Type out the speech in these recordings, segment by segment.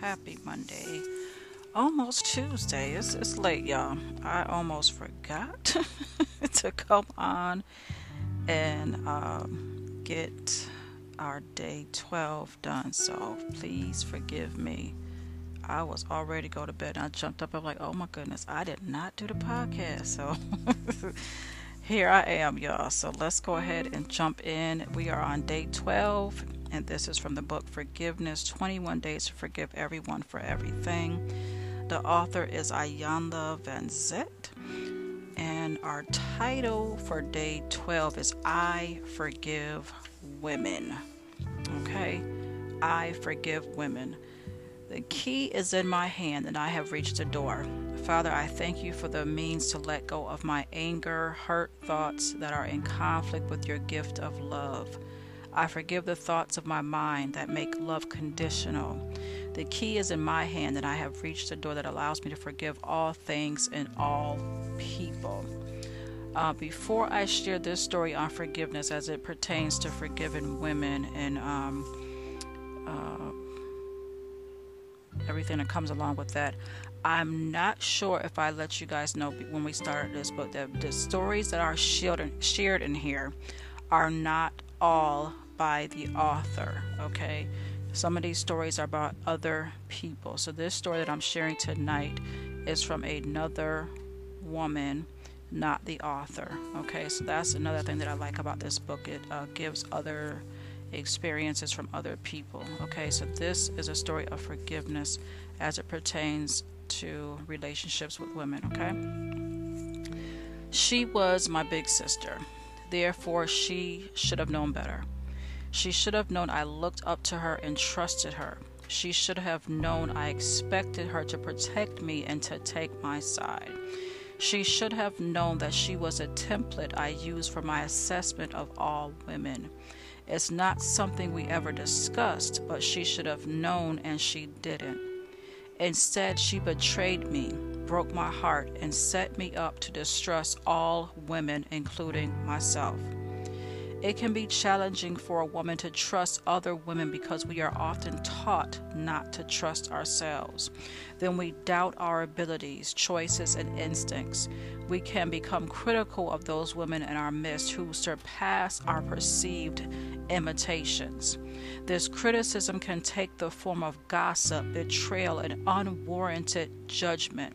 Happy Monday. Almost Tuesday. It's late, y'all. I almost forgot to come on and get our day 12 done. So please forgive me. I was all ready to go to bed. And I jumped up. I'm like, oh my goodness, I did not do the podcast. So here I am, y'all. So let's go ahead and jump in. We are on day 12. And this is from the book Forgiveness, 21 Days to Forgive Everyone for Everything. The author is Iyanla Vanzant. And our title for day 12 is I Forgive Women. Okay? I forgive women. The key is in my hand and I have reached the door. Father, I thank you for the means to let go of my anger, hurt, thoughts that are in conflict with your gift of love. I forgive the thoughts of my mind that make love conditional. The key is in my hand, and I have reached the door that allows me to forgive all things and all people. Before I share this story on forgiveness as it pertains to forgiving women and everything that comes along with that, I'm not sure if I let you guys know when we started this book that the stories that are shared in here are not all by the author. Okay, some of these stories are about other people. So this story that I'm sharing tonight is from another woman, not the author. Okay, so that's another thing that I like about this book. It gives other experiences from other people. Okay, so this is a story of forgiveness as it pertains to relationships with women. Okay, she was my big sister. Therefore, she should have known better. She should have known I looked up to her and trusted her. She should have known I expected her to protect me and to take my side. She should have known that she was a template I used for my assessment of all women. It's not something we ever discussed, but she should have known and she didn't. Instead, she betrayed me, broke my heart, and set me up to distrust all women, including myself. It can be challenging for a woman to trust other women because we are often taught not to trust ourselves. Then we doubt our abilities, choices, and instincts. We can become critical of those women in our midst who surpass our perceived imitations. This criticism can take the form of gossip, betrayal, and unwarranted judgment.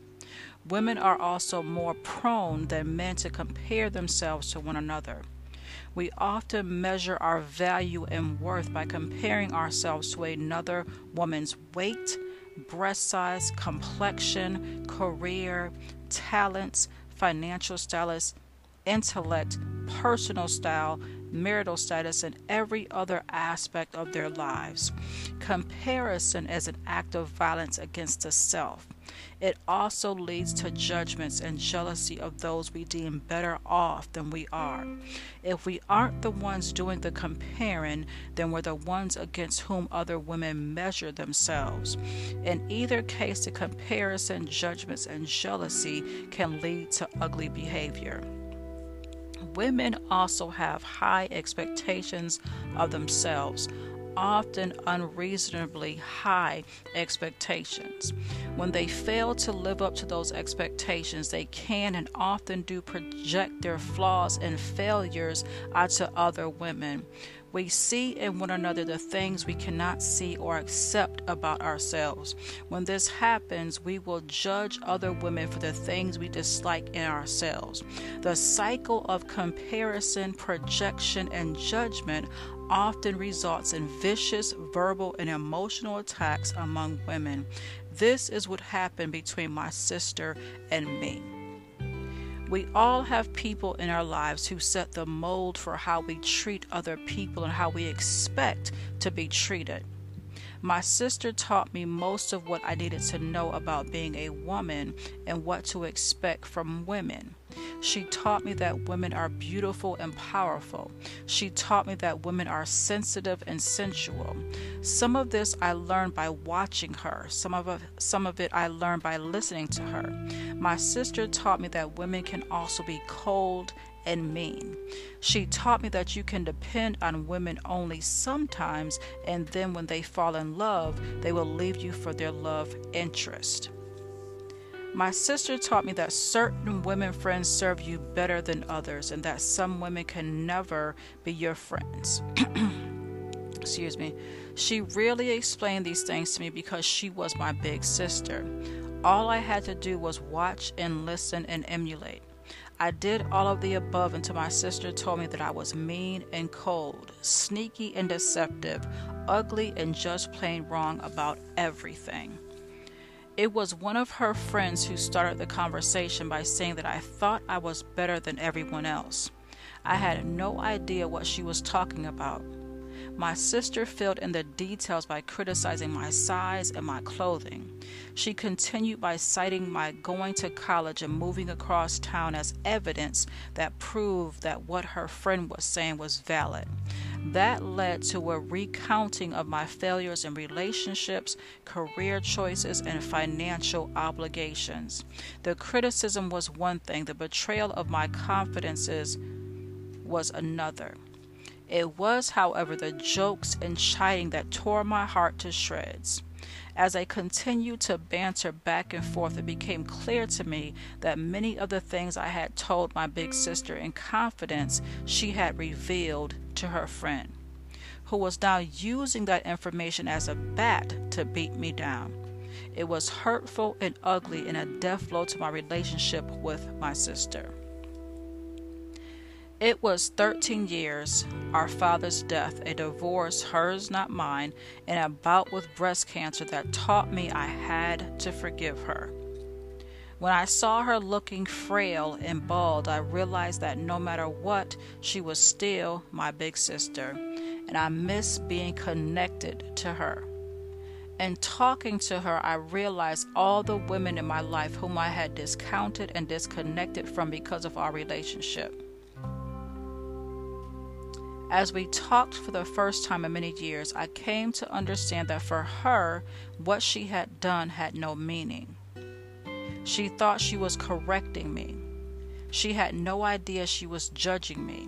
Women are also more prone than men to compare themselves to one another. We often measure our value and worth by comparing ourselves to another woman's weight, breast size, complexion, career, talents, financial status, intellect, personal style, marital status, and every other aspect of their lives. Comparison is an act of violence against the self. It also leads to judgments and jealousy of those we deem better off than we are. If we aren't the ones doing the comparing, then we're the ones against whom other women measure themselves. In either case, the comparison, judgments, and jealousy can lead to ugly behavior. Women also have high expectations of themselves, often unreasonably high expectations. When they fail to live up to those expectations, they can and often do project their flaws and failures onto other women. We see in one another the things we cannot see or accept about ourselves. When this happens, we will judge other women for the things we dislike in ourselves. The cycle of comparison, projection, and judgment often results in vicious verbal and emotional attacks among women. This is what happened between my sister and me. We all have people in our lives who set the mold for how we treat other people and how we expect to be treated. My sister taught me most of what I needed to know about being a woman and what to expect from women. She taught me that women are beautiful and powerful. She taught me that women are sensitive and sensual. Some of this I learned by watching her. Some of it I learned by listening to her. My sister taught me that women can also be cold and mean. She taught me that you can depend on women only sometimes, and then when they fall in love, they will leave you for their love interest. My sister taught me that certain women friends serve you better than others, and that some women can never be your friends. Excuse me. She really explained these things to me because she was my big sister. All I had to do was watch and listen and emulate. I did all of the above until my sister told me that I was mean and cold, sneaky and deceptive, ugly and just plain wrong about everything. It was one of her friends who started the conversation by saying that I thought I was better than everyone else. I had no idea what she was talking about. My sister filled in the details by criticizing my size and my clothing. She continued by citing my going to college and moving across town as evidence that proved that what her friend was saying was valid. That led to a recounting of my failures in relationships, career choices, and financial obligations. The criticism was one thing, the betrayal of my confidences was another. It was, however, the jokes and chiding that tore my heart to shreds. As I continued to banter back and forth, it became clear to me that many of the things I had told my big sister in confidence, she had revealed to her friend, who was now using that information as a bat to beat me down. It was hurtful and ugly and a death blow to my relationship with my sister. It was 13 years, our father's death, a divorce, hers not mine, and a bout with breast cancer that taught me I had to forgive her. When I saw her looking frail and bald, I realized that no matter what, she was still my big sister, and I missed being connected to her. And talking to her, I realized all the women in my life whom I had discounted and disconnected from because of our relationship. As we talked for the first time in many years, I came to understand that for her, what she had done had no meaning. She thought she was correcting me. She had no idea she was judging me.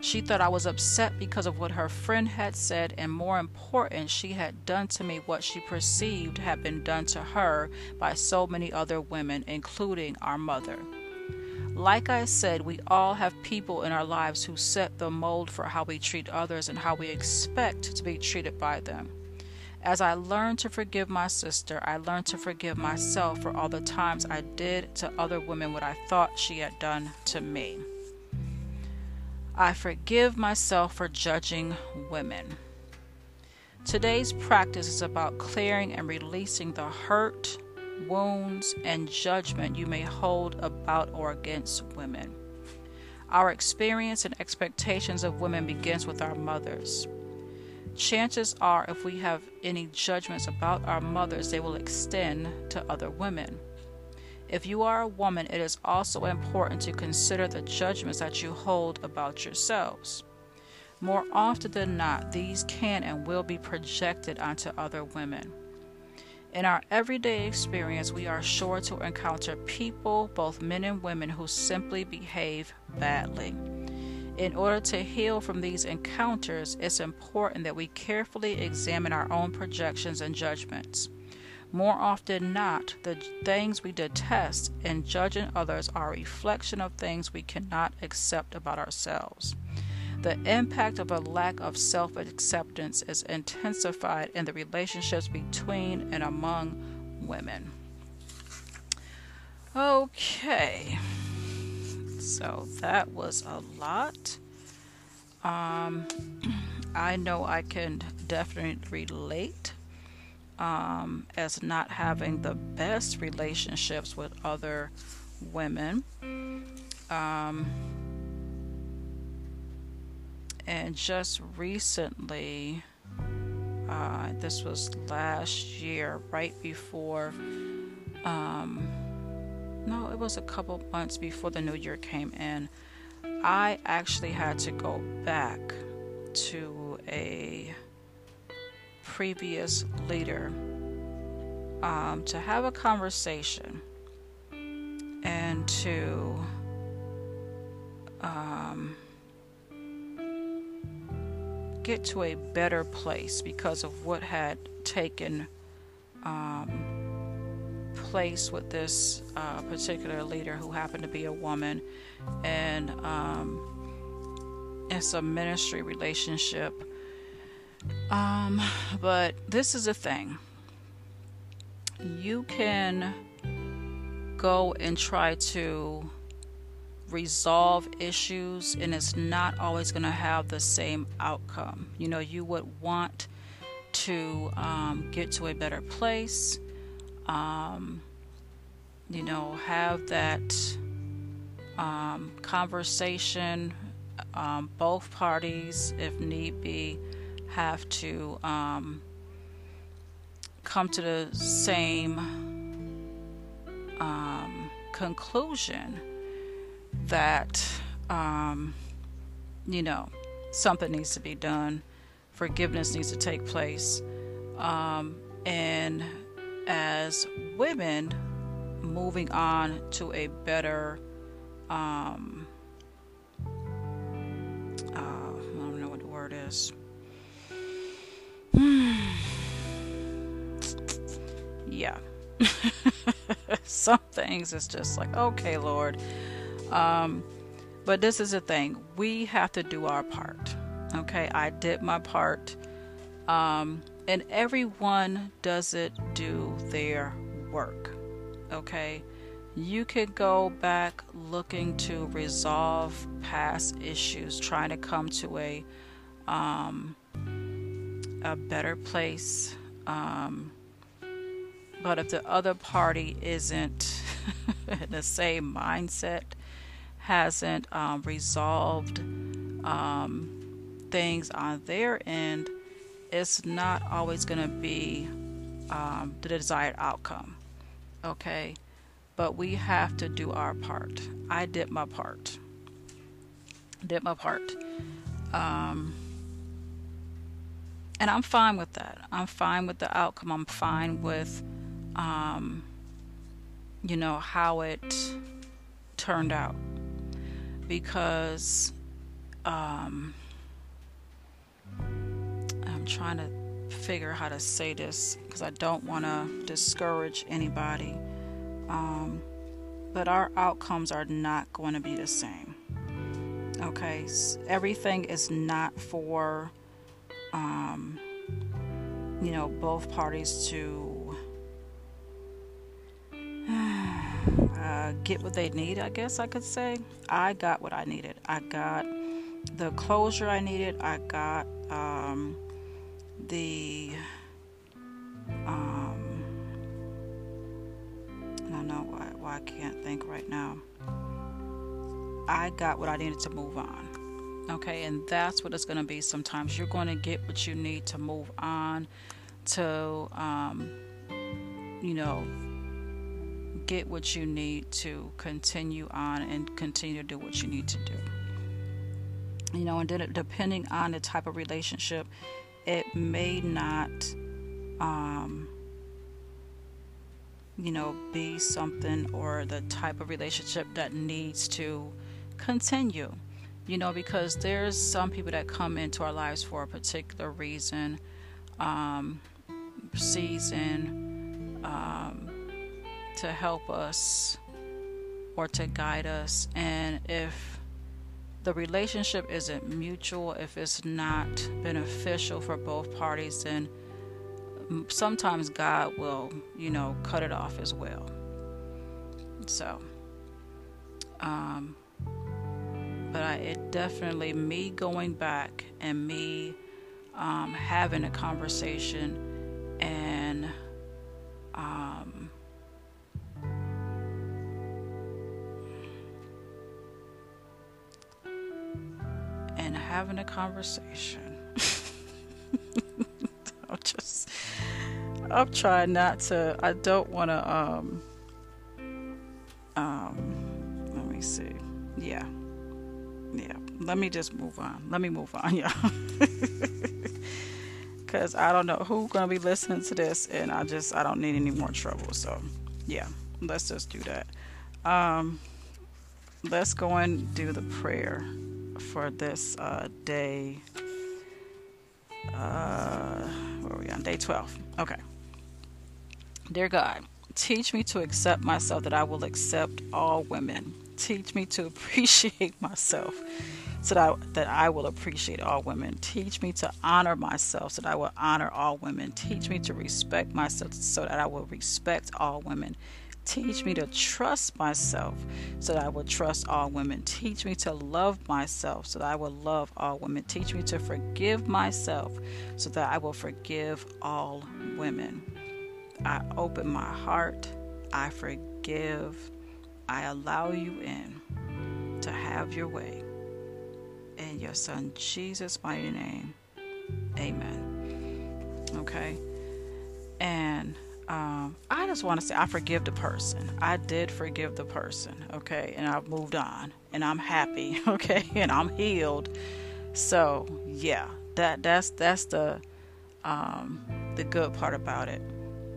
She thought I was upset because of what her friend had said, and more important, she had done to me what she perceived had been done to her by so many other women, including our mother. Like I said, we all have people in our lives who set the mold for how we treat others and how we expect to be treated by them. As I learned to forgive my sister, I learned to forgive myself for all the times I did to other women what I thought she had done to me. I forgive myself for judging women. Today's practice is about clearing and releasing the hurt, wounds, and judgment you may hold about or against women. Our experience and expectations of women begins with our mothers. Chances are, if we have any judgments about our mothers, they will extend to other women. If you are a woman, it is also important to consider the judgments that you hold about yourselves. More often than not, these can and will be projected onto other women. In our everyday experience, we are sure to encounter people, both men and women, who simply behave badly. In order to heal from these encounters, it's important that we carefully examine our own projections and judgments. More often than not, the things we detest and judge in others are a reflection of things we cannot accept about ourselves. The impact of a lack of self-acceptance is intensified in the relationships between and among women. Okay, so that was a lot. I know I can definitely relate as not having the best relationships with other women. And just recently, this was last year, right before, no, it was a couple months before the new year came in, I actually had to go back to a previous leader to have a conversation and to get to a better place because of what had taken place with this particular leader, who happened to be a woman, and it's a ministry relationship. But this is the thing: you can go and try to resolve issues, and it's not always going to have the same outcome. You know, you would want to get to a better place, you know, have that conversation. Both parties, if need be, have to come to the same conclusion that, you know, something needs to be done. Forgiveness needs to take place. And as women, moving on to a better, I don't know what the word is. Yeah. Some things it's just like, okay, Lord. But this is the thing. We have to do our part. Okay, I did my part. And everyone doesn't do their work. Okay, you could go back looking to resolve past issues, trying to come to a better place. But if the other party isn't in the same mindset, hasn't resolved things on their end, it's not always going to be the desired outcome. Okay? But we have to do our part. I did my part. And I'm fine with that. I'm fine with the outcome. I'm fine with you know, how it turned out, because I'm trying to figure how to say this, because I don't want to discourage anybody, but our outcomes are not going to be the same. Okay, everything is not for you know, both parties to get what they need, I guess I could say. I got what I needed. I got the closure I needed. I got the I don't know why I can't think right now. I got what I needed to move on. Okay, and that's what it's going to be. Sometimes you're going to get what you need to move on, to you know, get what you need to continue on and continue to do what you need to do. You know, and then depending on the type of relationship, it may not, you know, be something, or the type of relationship that needs to continue. You know, because there's some people that come into our lives for a particular reason, season, to help us or to guide us. And if the relationship isn't mutual, if it's not beneficial for both parties, then sometimes God will, you know, cut it off as well. So but it definitely, me going back and me having a conversation and having a conversation. I'm trying not to. I don't want to. Let me see. Yeah. Let me just move on. Let me move on, y'all. Because I don't know who's gonna be listening to this, and I don't need any more trouble. So yeah, let's just do that. let's go and do the prayer for this day. Where are we on? Day 12. Okay. Dear God, teach me to accept myself, that I will accept all women. Teach me to appreciate myself, so that I will appreciate all women. Teach me to honor myself, so that I will honor all women. Teach me to respect myself, so that I will respect all women. Teach me to trust myself, so that I will trust all women. Teach me to love myself, so that I will love all women. Teach me to forgive myself, so that I will forgive all women. I open my heart. I forgive. I allow you in to have your way. In your son Jesus' mighty name, amen. Okay, and I just want to say I forgive the person. I did forgive the person, okay, and I've moved on, and I'm happy, okay, and I'm healed. So yeah, that's the good part about it,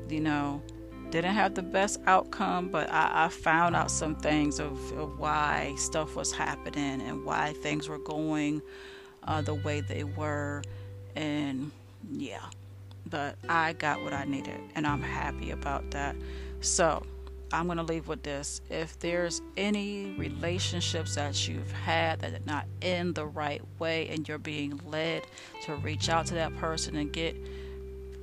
you know. Didn't have the best outcome, but I found out some things of why stuff was happening and why things were going the way they were. And yeah, but I got what I needed, and I'm happy about that. So I'm going to leave with this. If there's any relationships that you've had that did not end the right way, and you're being led to reach out to that person and get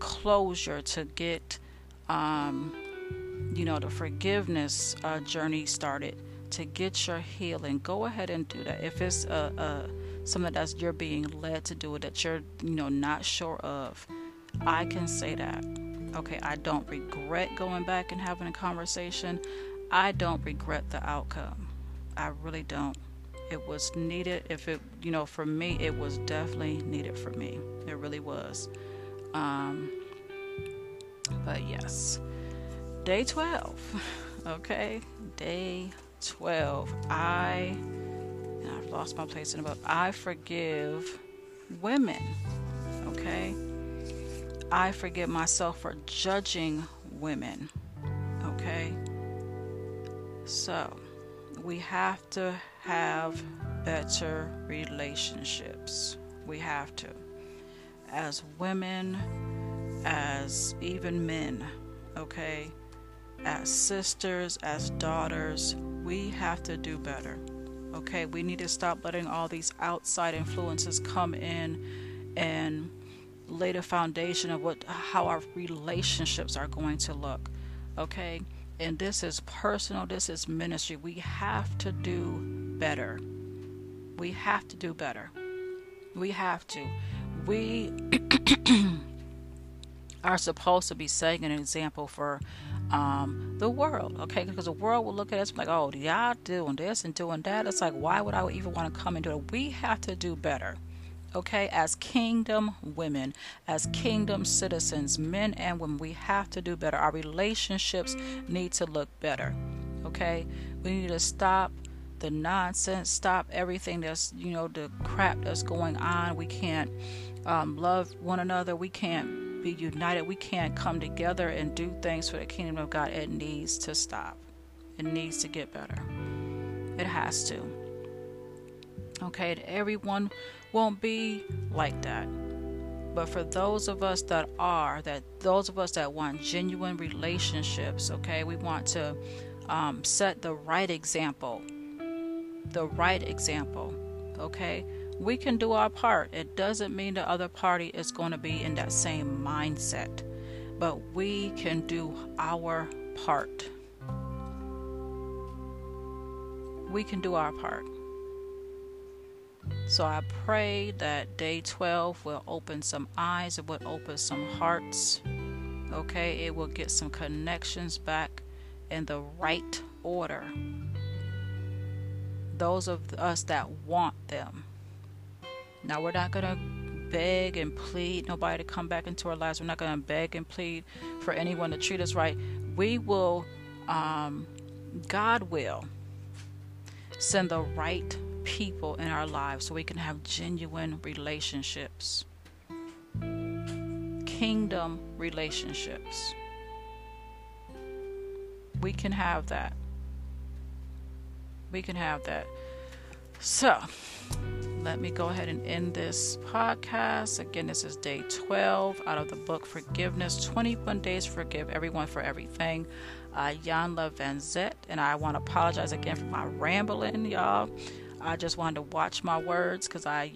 closure, to get the forgiveness journey started, to get your healing, go ahead and do that. If it's something that you're being led to do, that you're not sure of, I can say that, okay, I don't regret going back and having a conversation. I don't regret the outcome. I really don't. It was needed. If it, for me, it was definitely needed for me. It really was. But yes, day 12, okay, day 12, I've lost my place in the book. I forgive women, okay. I forgive myself for judging women, okay. So we have to have better relationships. We have to, as women, as even men, okay, as sisters, as daughters, we have to do better, okay. We need to stop letting all these outside influences come in and lay the foundation of how our relationships are going to look, okay. And this is personal, this is ministry. We have to do better. We have to do better. We have to. We are supposed to be setting an example for the world, okay? Because the world will look at us like, oh, y'all doing this and doing that. It's like, why would I even want to come and do it? We have to do better, okay? As kingdom women, as kingdom citizens, men and women, we have to do better. Our relationships need to look better, okay? We need to stop the nonsense, stop everything that's, the crap that's going on. We can't love one another. We can't be united. We can't come together and do things for the kingdom of God. It needs to stop. It needs to get better. It has to. Okay, and everyone won't be like that. But for those of us that are, those of us that want genuine relationships, okay, we want to set the right example, okay. We can do our part. It doesn't mean the other party is going to be in that same mindset, but we can do our part. We can do our part. So I pray that day 12 will open some eyes. It will open some hearts. Okay, it will get some connections back in the right order. Those of us that want them. Now, we're not going to beg and plead nobody to come back into our lives. We're not going to beg and plead for anyone to treat us right. We will, God will send the right people in our lives so we can have genuine relationships. Kingdom relationships. We can have that. we can have that. So let me go ahead and end this podcast. Again, this is day 12 out of the book Forgiveness, 21 Days to Forgive Everyone for Everything. Iyanla Vanzant, and I want to apologize again for my rambling, y'all. I just wanted to watch my words because I,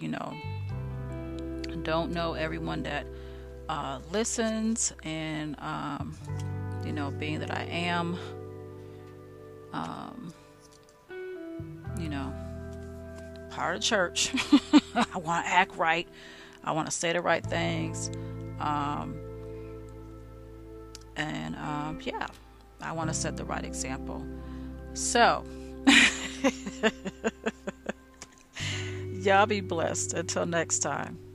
don't know everyone that listens, and being that I am, part of the church, I want to act right. I want to say the right things, and I want to set the right example. So, y'all be blessed until next time.